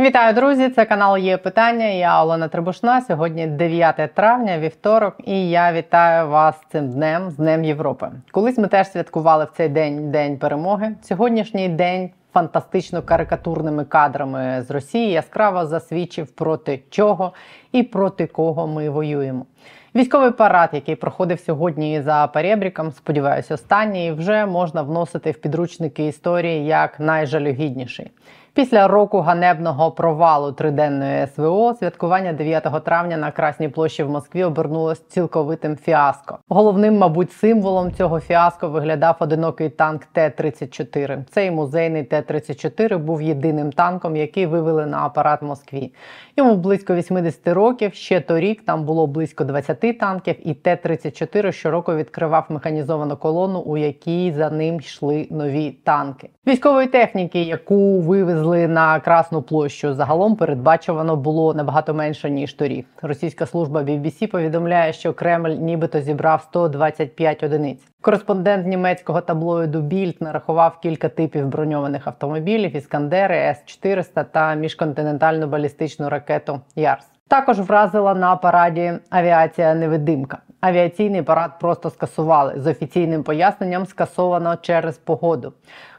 Вітаю, друзі! Це канал «Є питання», я Олена Трибушна. Сьогодні 9 травня, вівторок, і я вітаю вас цим днем, з Днем Європи. Колись ми теж святкували в цей день День Перемоги. Сьогоднішній день фантастично карикатурними кадрами з Росії яскраво засвідчив, проти чого і проти кого ми воюємо. Військовий парад, який проходив сьогодні за перебріком, сподіваюся, останній, вже можна вносити в підручники історії як найжалюгідніший. Після року ганебного провалу триденної СВО святкування 9 травня на Красній площі в Москві обернулось цілковитим фіаско. Головним, мабуть, символом цього фіаско виглядав одинокий танк Т-34. Цей музейний Т-34 був єдиним танком, який вивели на парад в Москві. Йому близько 80 років, ще торік там було близько 20 танків, і Т-34 щороку відкривав механізовану колону, у якій за ним йшли нові танки. Військової техніки, яку вивезли на Красну площу, загалом передбачувано було набагато менше, ніж торік. Російська служба BBC повідомляє, що Кремль нібито зібрав 125 одиниць. Кореспондент німецького таблоїду Bild нарахував кілька типів броньованих автомобілів – «Іскандери», С-400 та міжконтинентальну балістичну ракету «Ярс». Також вразила на параді авіація-невидимка. Авіаційний парад просто скасували. З офіційним поясненням скасовано через погоду.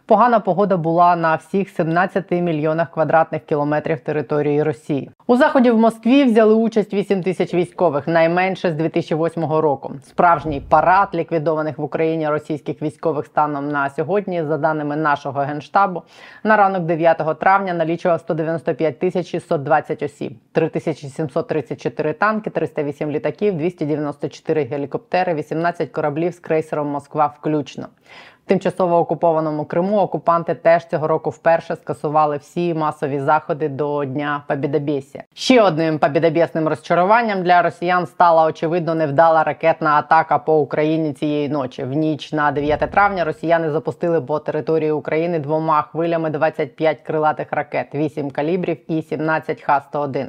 Погана погода була на всіх 17 мільйонах квадратних кілометрів території Росії. У заході в Москві взяли участь 8 тисяч військових, найменше з 2008 року. Справжній парад ліквідованих в Україні російських військових станом на сьогодні, за даними нашого Генштабу, на ранок 9 травня налічував 195 620 осіб, 3734 танки, 308 літаків, 294 гелікоптери, 18 кораблів з крейсером «Москва» включно. В тимчасово окупованому Криму окупанти теж цього року вперше скасували всі масові заходи до Дня Побєдобєсія. Ще одним побєдобєсним розчаруванням для росіян стала, очевидно, невдала ракетна атака по Україні цієї ночі. В ніч на 9 травня росіяни запустили по території України двома хвилями 25 крилатих ракет, 8 калібрів і 17 Х-101.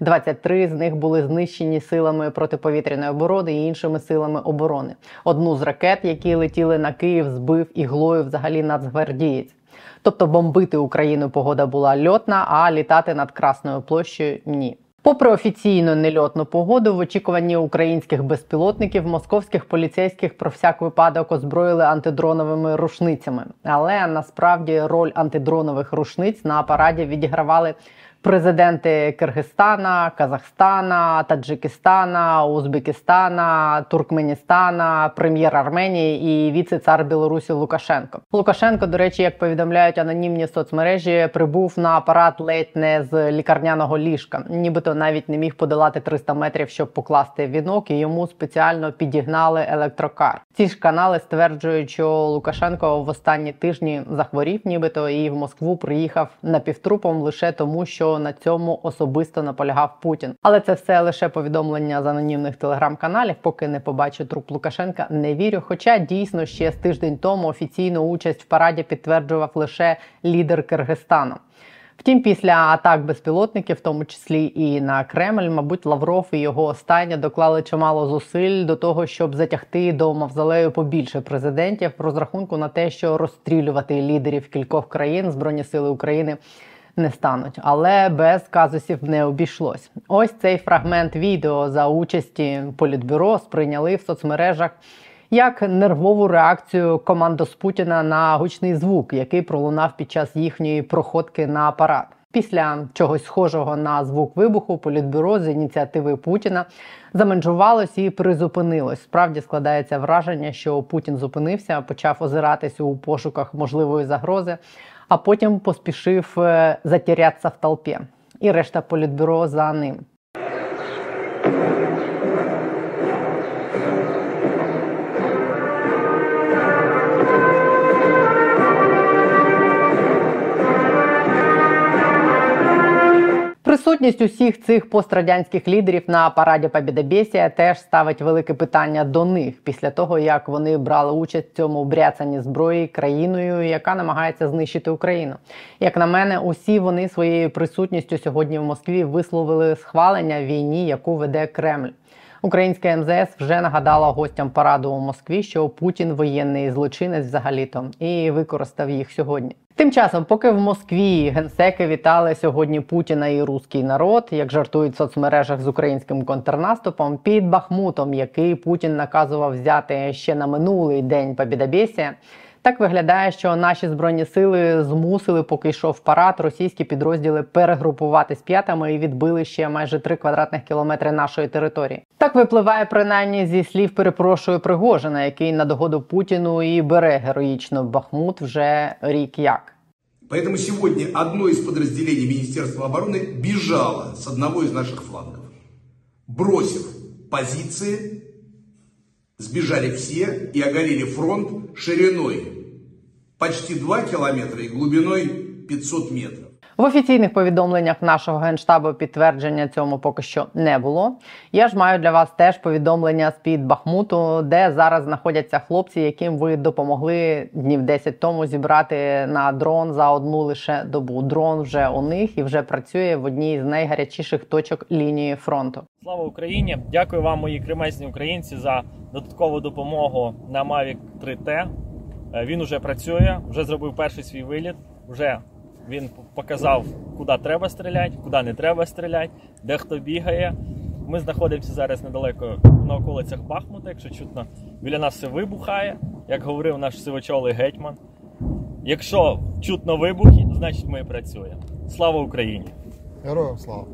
23 з них були знищені силами протиповітряної оборони і іншими силами оборони. Одну з ракет, які летіли на Київ, збив іглою взагалі нацгвардієць. Тобто бомбити Україну погода була льотна, а літати над Красною площею – ні. Попри офіційно нельотну погоду, в очікуванні українських безпілотників московських поліцейських про всяк випадок озброїли антидроновими рушницями. Але насправді роль антидронових рушниць на параді відігравали президенти Киргизстана, Казахстана, Таджикистана, Узбекистана, Туркменістана, прем'єр Арменії і віце-цар Білорусі Лукашенко. Лукашенко, до речі, як повідомляють анонімні соцмережі, прибув на парад ледь не з лікарняного ліжка. Нібито навіть не міг подолати 300 метрів, щоб покласти вінок, і йому спеціально підігнали електрокар. Ці ж канали стверджують, що Лукашенко в останні тижні захворів нібито і в Москву приїхав напівтрупом лише тому, що на цьому особисто наполягав Путін. Але це все лише повідомлення з анонімних телеграм-каналів. Поки не побачу труп Лукашенка, не вірю. Хоча дійсно ще з тиждень тому офіційну участь в параді підтверджував лише лідер Киргизстану. Втім, після атак безпілотників, в тому числі і на Кремль, мабуть, Лавров і його остання доклали чимало зусиль до того, щоб затягти до мавзолею побільше президентів в розрахунку на те, що розстрілювати лідерів кількох країн Збройні Сили України – не стануть. Але без казусів не обійшлось. Ось цей фрагмент відео за участі Політбюро сприйняли в соцмережах як нервову реакцію командос Путіна на гучний звук, який пролунав під час їхньої проходки на парад. Після чогось схожого на звук вибуху Політбюро з ініціативи Путіна заменшувалось і призупинилось. Справді складається враження, що Путін зупинився, почав озиратись у пошуках можливої загрози, а потім поспішив затерятися в толпі. І решта Політбюро за ним. Присутність усіх цих пострадянських лідерів на параді Побєдобєсія теж ставить велике питання до них після того, як вони брали участь в цьому бряцанні зброї країною, яка намагається знищити Україну. Як на мене, усі вони своєю присутністю сьогодні в Москві висловили схвалення війні, яку веде Кремль. Українська МЗС вже нагадала гостям параду у Москві, що Путін – воєнний злочинець взагалі-то, і використав їх сьогодні. Тим часом, поки в Москві генсеки вітали сьогодні Путіна і руський народ, як жартують в соцмережах з українським контрнаступом, під Бахмутом, який Путін наказував взяти ще на минулий день побєдобєсія, так виглядає, що наші Збройні Сили змусили, поки йшов парад, російські підрозділи перегрупувати з п'ятами і відбили ще майже 3 квадратних кілометри нашої території. Так випливає принаймні зі слів, перепрошую, Пригожина, який на догоду Путіну і бере героїчно Бахмут вже рік як. Тому сьогодні одне із підрозділів Міністерства оборони біжало з одного із наших флангів. Бросив позиції, сбежали все и огорели фронт шириной почти 2 километра и глубиной 500 метров. В офіційних повідомленнях нашого Генштабу підтвердження цьому поки що не було. Я ж маю для вас теж повідомлення з-під Бахмуту, де зараз знаходяться хлопці, яким ви допомогли днів 10 тому зібрати на дрон за одну лише добу. Дрон вже у них і вже працює в одній з найгарячіших точок лінії фронту. Слава Україні! Дякую вам, мої кремезні українці, за додаткову допомогу на Mavic 3T. Він уже працює, вже зробив перший свій виліт, вже він показав, куди треба стріляти, куди не треба стріляти, де хто бігає. Ми знаходимося зараз недалеко на околицях Бахмута, якщо чутно, біля нас все вибухає, як говорив наш сивочолий гетьман. Якщо чутно вибухи, значить ми працюємо. Слава Україні! Героям слава!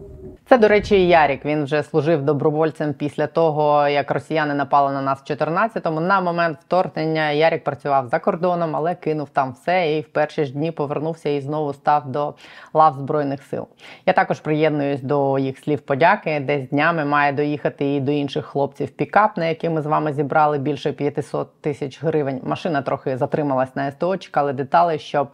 Це, до речі, Ярік. Він вже служив добровольцем після того, як росіяни напали на нас в 2014-му. На момент вторгнення Ярік працював за кордоном, але кинув там все і в перші ж дні повернувся і знову став до лав Збройних сил. Я також приєднуюсь до їх слів подяки. Десь днями має доїхати і до інших хлопців пікап, на який ми з вами зібрали більше 500 тисяч гривень. Машина трохи затрималась на СТО, чекали деталі, щоб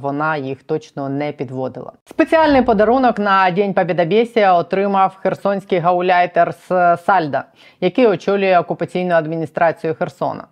вона їх точно не підводила. Спеціальний подарунок на День Побєдобєсія отримав херсонський гауляйтер з Сальдо, який очолює окупаційну адміністрацію Херсона.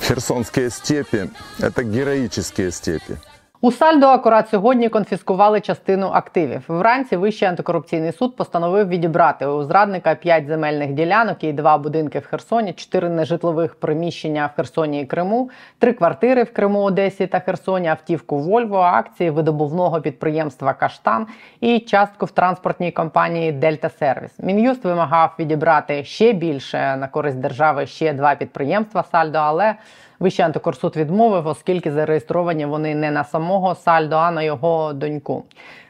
Херсонські степи – це героїчні степи. У Сальдо акурат сьогодні конфіскували частину активів. Вранці Вищий антикорупційний суд постановив відібрати у зрадника 5 земельних ділянок і 2 будинки в Херсоні, 4 нежитлових приміщення в Херсоні і Криму, 3 квартири в Криму, Одесі та Херсоні, автівку Вольво, акції видобувного підприємства «Каштан» і частку в транспортній компанії «Дельта Сервіс». Мін'юст вимагав відібрати ще більше на користь держави, ще 2 підприємства Сальдо, але Вищий антикорсуд відмовив, оскільки зареєстровані вони не на самого Сальдо, а на його доньку.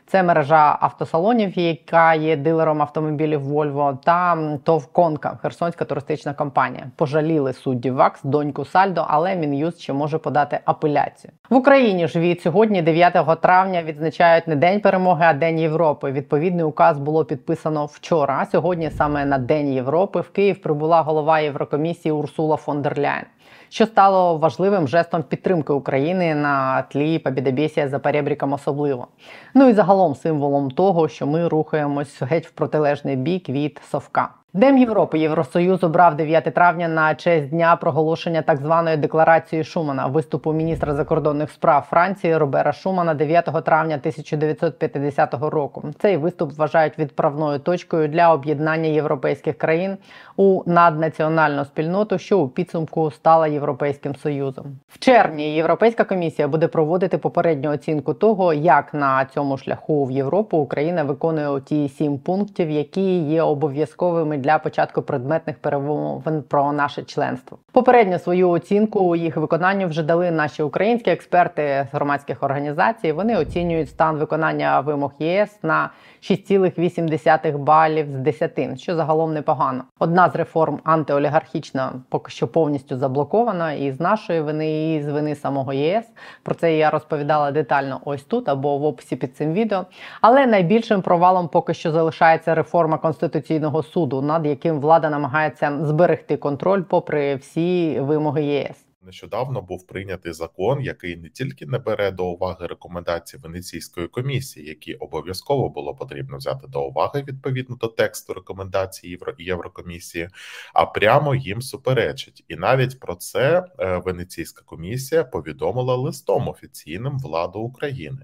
Це мережа автосалонів, яка є дилером автомобілів Вольво, та ТОВ «Конка» – херсонська туристична компанія. Пожаліли судді ВАКС доньку Сальдо, але Мін'юст ще може подати апеляцію. В Україні ж від сьогодні, 9 травня, відзначають не День перемоги, а День Європи. Відповідний указ було підписано вчора, а сьогодні саме на День Європи в Київ прибула голова Єврокомісії Урсула фон дер Ляйн, що стало важливим жестом підтримки України на тлі побєдобєсія за перебріком особливо. Ну і загалом символом того, що ми рухаємось геть в протилежний бік від совка. День Європи Євросоюз обрав 9 травня на честь дня проголошення так званої декларації Шумана, виступу міністра закордонних справ Франції Робера Шумана 9 травня 1950 року. Цей виступ вважають відправною точкою для об'єднання європейських країн у наднаціональну спільноту, що у підсумку стала Європейським Союзом. В червні Європейська комісія буде проводити попередню оцінку того, як на цьому шляху в Європу Україна виконує ті 7 пунктів, які є обов'язковими для початку предметних перемовин про наше членство. Попередньо свою оцінку їх виконанню вже дали наші українські експерти з громадських організацій. Вони оцінюють стан виконання вимог ЄС на 6,8 балів з 10, що загалом непогано. Одна з реформ, антиолігархічна, поки що повністю заблокована і з нашої вини, і з вини самого ЄС. Про це я розповідала детально ось тут або в описі під цим відео. Але найбільшим провалом поки що залишається реформа Конституційного суду, над яким влада намагається зберегти контроль попри всі вимоги ЄС. Нещодавно був прийнятий закон, який не тільки не бере до уваги рекомендації Венеційської комісії, які обов'язково було потрібно взяти до уваги відповідно до тексту рекомендацій Єврокомісії, а прямо їм суперечить. І навіть про це Венеційська комісія повідомила листом офіційним владу України.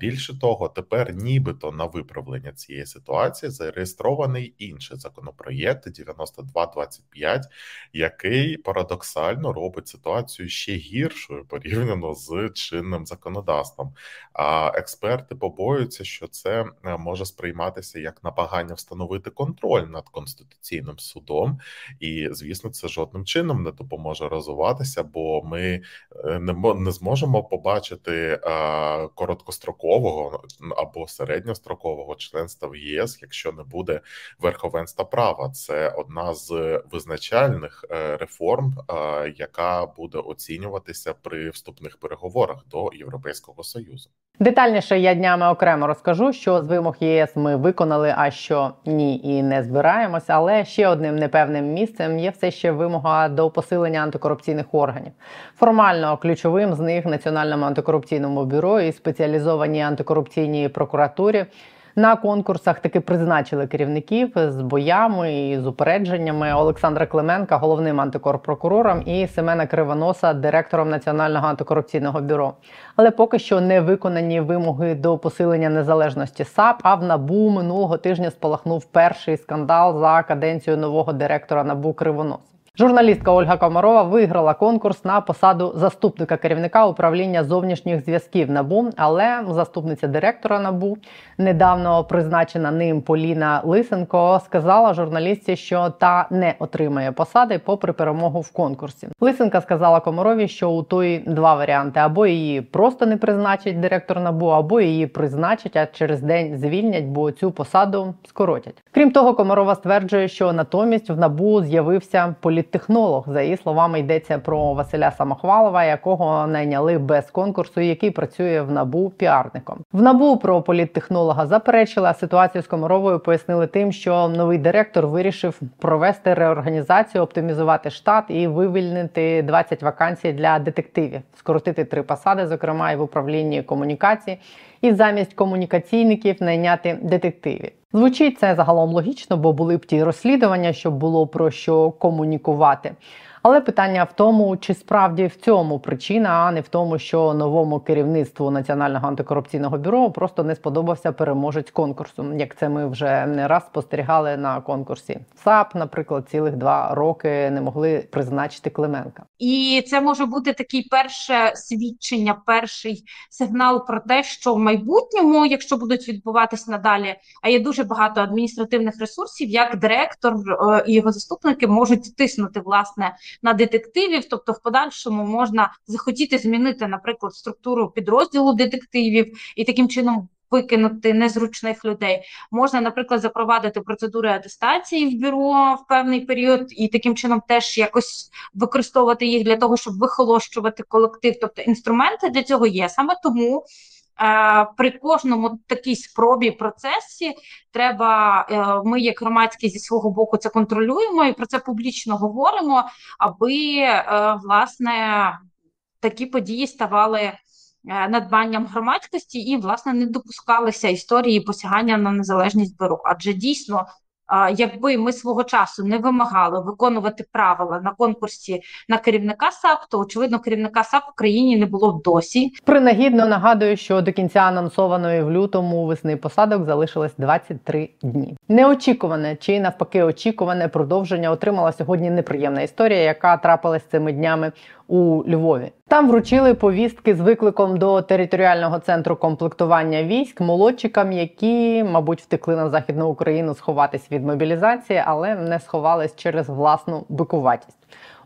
Більше того, тепер нібито на виправлення цієї ситуації зареєстрований інший законопроєкт 9225, який парадоксально робить ситуацію ще гіршою порівняно з чинним законодавством. А експерти побоюються, що це може сприйматися як намагання встановити контроль над Конституційним судом. І, звісно, це жодним чином не допоможе розвиватися, бо ми не зможемо побачити короткострокового або середньострокового членства в ЄС, якщо не буде верховенства права. Це одна з визначальних реформ, яка буде оцінюватися при вступних переговорах до Європейського Союзу. Детальніше я днями окремо розкажу, що з вимог ЄС ми виконали, а що ні і не збираємося. Але ще одним непевним місцем є все ще вимога до посилення антикорупційних органів. Формально ключовим з них Національному антикорупційному бюро і спеціалізованій антикорупційній прокуратурі на конкурсах таки призначили керівників з боями і з упередженнями: Олександра Клименка головним антикорпрокурором і Семена Кривоноса директором Національного антикорупційного бюро. Але поки що не виконані вимоги до посилення незалежності САП, а в НАБУ минулого тижня спалахнув перший скандал за каденцію нового директора НАБУ Кривоноса. Журналістка Ольга Комарова виграла конкурс на посаду заступника керівника управління зовнішніх зв'язків НАБУ, але заступниця директора НАБУ, недавно призначена ним Поліна Лисенко, сказала журналістці, що та не отримає посади попри перемогу в конкурсі. Лисенка сказала Комарові, що у тої два варіанти: або її просто не призначить директор НАБУ, або її призначать, а через день звільнять, бо цю посаду скоротять. Крім того, Комарова стверджує, що натомість в НАБУ з'явився політтехнолог. За її словами, йдеться про Василя Самохвалова, якого найняли без конкурсу, який працює в НАБУ піарником. В НАБУ про політтехнолога заперечили, а ситуацію з Комаровою пояснили тим, що новий директор вирішив провести реорганізацію, оптимізувати штат і вивільнити 20 вакансій для детективів, скоротити 3 посади, зокрема і в управлінні комунікації, і замість комунікаційників найняти детективів. Звучить це загалом логічно, бо були б ті розслідування, щоб було про що комунікувати. Але питання в тому, чи справді в цьому причина, а не в тому, що новому керівництву Національного антикорупційного бюро просто не сподобався переможець конкурсу. Як це ми вже не раз спостерігали на конкурсі САП, наприклад, цілих 2 роки не могли призначити Клименка. І це може бути такий перше свідчення, перший сигнал про те, що в майбутньому, якщо будуть відбуватися надалі, а є дуже багато адміністративних ресурсів, як директор і його заступники можуть тиснути, власне, на детективів, тобто в подальшому можна захотіти змінити, наприклад, структуру підрозділу детективів і таким чином викинути незручних людей. Можна, наприклад, запровадити процедури атестації в бюро в певний період і таким чином теж якось використовувати їх для того, щоб вихолощувати колектив. Тобто інструменти для цього є. Саме тому при кожному такій спробі, процесі треба, ми як громадські зі свого боку це контролюємо і про це публічно говоримо, аби, власне, такі події ставали надбанням громадськості і, власне, не допускалися історії посягання на незалежність бюро. Адже дійсно, якби ми свого часу не вимагали виконувати правила на конкурсі на керівника САП, то, очевидно, керівника САП в країні не було б досі. Принагідно нагадую, що до кінця анонсованої в лютому весни посадок залишилось 23 дні. Неочікуване чи навпаки очікуване продовження отримала сьогодні неприємна історія, яка трапилась цими днями у Львові. Там вручили повістки з викликом до територіального центру комплектування військ молодчикам, які, мабуть, втекли на Західну Україну сховатись від мобілізації, але не сховались через власну бикуватість.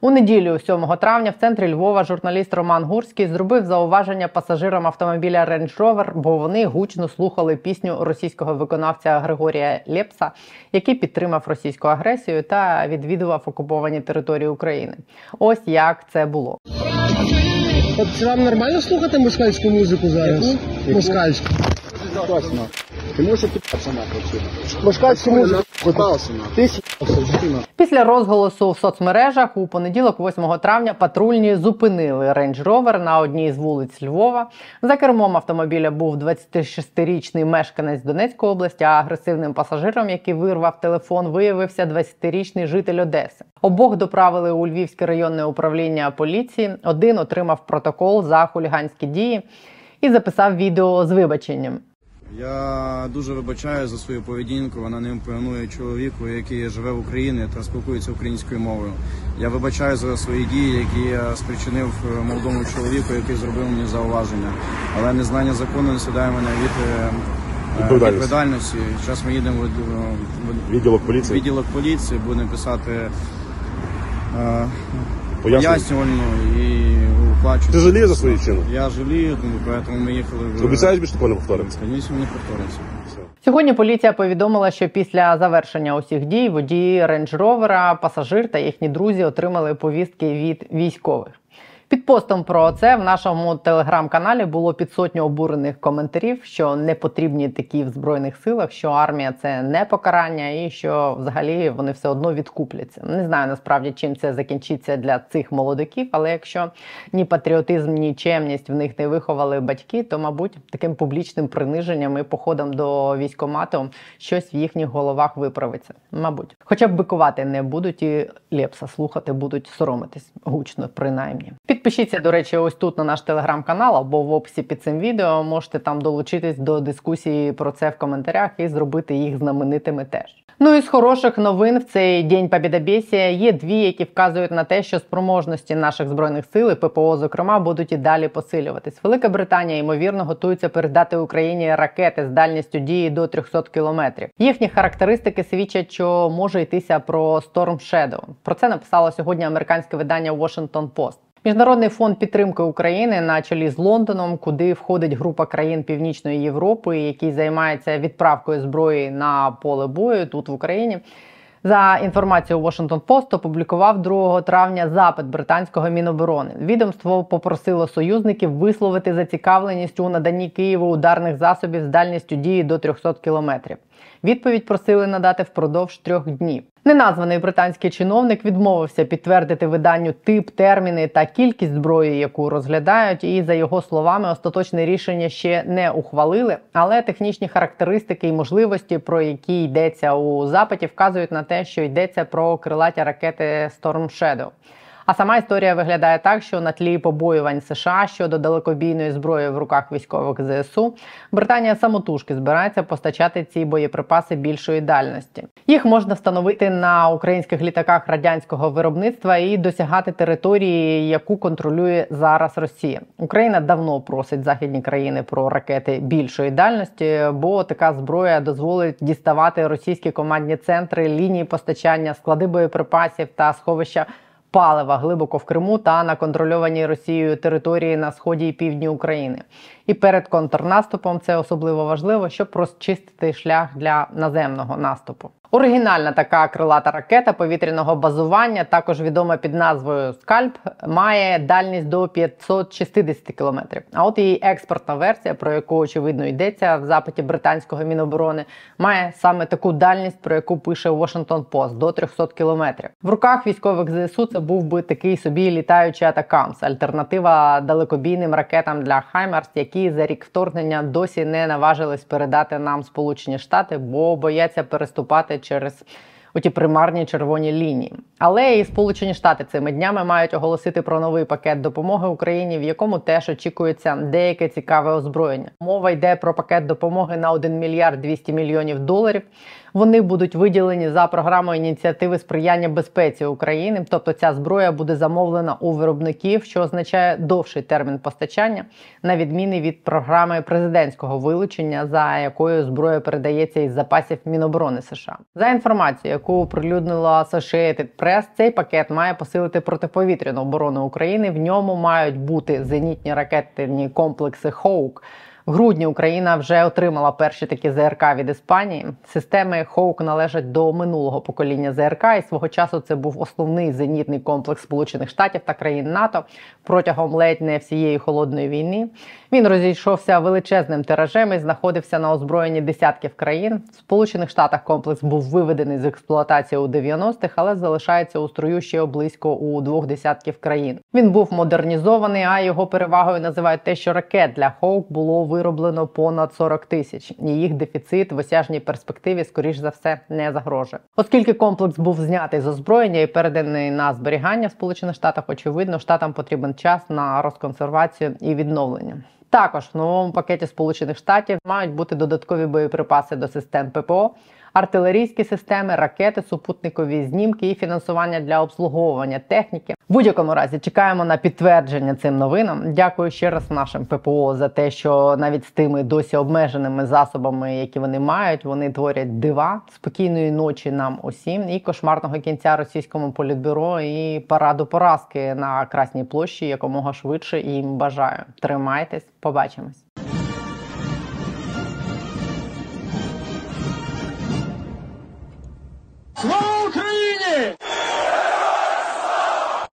У неділю, 7 травня, в центрі Львова журналіст Роман Гурський зробив зауваження пасажирам автомобіля Range Rover, бо вони гучно слухали пісню російського виконавця Григорія Лєпса, який підтримав російську агресію та відвідував окуповані території України. Ось як це було. От вам нормально слухати москальську музику зараз? Москальську. Точно. Ты можешь отъебаться нахуй отсюда. Пускай всему отъебался нахуй. Ты съебался, нахуй. Після розголосу в соцмережах у понеділок 8 травня патрульні зупинили Range Rover на одній з вулиць Львова. За кермом автомобіля був 26-річний мешканець Донецької області, а агресивним пасажиром, який вирвав телефон, виявився 20-річний житель Одеси. Обох доправили у Львівське районне управління поліції. Один отримав протокол за хуліганські дії і записав відео з вибаченням. Я дуже вибачаю за свою поведінку, вона не імпонує чоловіку, який живе в Україні та спілкується українською мовою. Я вибачаю за свої дії, які я спричинив молодому чоловіку, який зробив мені зауваження. Але незнання закону не сідає мене від відповідальності. Зараз ми їдемо в відділок поліції, будемо писати пояснювальну і... Плачу. Ты жалеешь за свои чины? Я жалею, поэтому мы ехали... Ты обещаешь, что такое не повторится? Конечно, не повторится. Сьогодні поліція повідомила, що після завершення усіх дій водії Range Rover, пасажир та їхні друзі отримали повістки від військових. Під постом про це в нашому телеграм-каналі було під сотню обурених коментарів, що не потрібні такі в Збройних силах, що армія – це не покарання і що взагалі вони все одно відкупляться. Не знаю насправді, чим це закінчиться для цих молодиків, але якщо ні патріотизм, ні чемність в них не виховали батьки, то, мабуть, таким публічним приниженням і походом до військкомату щось в їхніх головах виправиться. Мабуть. Хоча б бикувати не будуть і Лєпса слухати будуть, соромитись. Гучно, принаймні. Підпишіться, до речі, ось тут на наш телеграм-канал або в описі під цим відео. Можете там долучитись до дискусії про це в коментарях і зробити їх знаменитими теж. Ну і з хороших новин в цей День Побєдобєсія є дві, які вказують на те, що спроможності наших Збройних сил і ППО, зокрема, будуть і далі посилюватись. Велика Британія, ймовірно, готується передати Україні ракети з дальністю дії до 300 кілометрів. Їхні характеристики свідчать, що може йтися про Storm Shadow. Про це написало сьогодні американське видання Washington Post. Міжнародний фонд підтримки України на чолі з Лондоном, куди входить група країн Північної Європи, який займається відправкою зброї на поле бою тут в Україні, за інформацією Washington Post опублікував 2 травня запит британського Міноборони. Відомство попросило союзників висловити зацікавленість у наданні Києву ударних засобів з дальністю дії до 300 кілометрів. Відповідь просили надати впродовж 3 днів. Неназваний британський чиновник відмовився підтвердити виданню тип, терміни та кількість зброї, яку розглядають, і, за його словами, остаточне рішення ще не ухвалили, але технічні характеристики і можливості, про які йдеться у запиті, вказують на те, що йдеться про крилаті ракети Storm Shadow. А сама історія виглядає так, що на тлі побоювань США щодо далекобійної зброї в руках військових ЗСУ, Британія самотужки збирається постачати ці боєприпаси більшої дальності. Їх можна встановити на українських літаках радянського виробництва і досягати території, яку контролює зараз Росія. Україна давно просить західні країни про ракети більшої дальності, бо така зброя дозволить діставати російські командні центри, лінії постачання, склади боєприпасів та сховища палива глибоко в Криму та на контрольованій Росією території на сході і півдні України. І перед контрнаступом це особливо важливо, щоб розчистити шлях для наземного наступу. Оригінальна така крилата ракета повітряного базування, також відома під назвою «Скальп», має дальність до 560 км. А от її експортна версія, про яку, очевидно, йдеться в запиті британського Міноборони, має саме таку дальність, про яку пише Washington Post – до 300 км. В руках військових ЗСУ це був би такий собі літаючий «Атакамс», альтернатива далекобійним ракетам для «Хаймарс», які за рік вторгнення досі не наважились передати нам Сполучені Штати, бо бояться переступати через оті примарні червоні лінії. Але і Сполучені Штати цими днями мають оголосити про новий пакет допомоги Україні, в якому теж очікується деяке цікаве озброєння. Мова йде про пакет допомоги на $1,2 мільярда. Вони будуть виділені за програмою ініціативи сприяння безпеці України, тобто ця зброя буде замовлена у виробників, що означає довший термін постачання, на відміну від програми президентського вилучення, за якою зброя передається із запасів Міноборони США. За інформацією, яку оприлюднила Associated Press, цей пакет має посилити протиповітряну оборону України, в ньому мають бути зенітні ракетні комплекси «Хоук», В грудні Україна вже отримала перші такі ЗРК від Іспанії. Системи «Хоук» належать до минулого покоління ЗРК, і свого часу це був основний зенітний комплекс Сполучених Штатів та країн НАТО протягом ледь не всієї холодної війни. Він розійшовся величезним тиражем і знаходився на озброєнні десятків країн. В Сполучених Штатах комплекс був виведений з експлуатації у 90-х, але залишається у строю ще близько у 20 країн. Він був модернізований, а його перевагою називають те, що ракет для «Хоук» було вироблено понад 40 тисяч, і їх дефіцит в осяжній перспективі, скоріш за все, не загрожує. Оскільки комплекс був знятий з озброєння і переданий на зберігання в Сполучених Штатах, очевидно, штатам потрібен час на розконсервацію і відновлення. Також в новому пакеті Сполучених Штатів мають бути додаткові боєприпаси до систем ППО, артилерійські системи, ракети, супутникові знімки і фінансування для обслуговування техніки. В будь-якому разі чекаємо на підтвердження цим новинам. Дякую ще раз нашим ППО за те, що навіть з тими досі обмеженими засобами, які вони мають, вони творять дива. Спокійної ночі нам усім і кошмарного кінця російському політбюро і параду поразки на Красній площі якомога швидше їм бажаю. Тримайтесь, побачимось.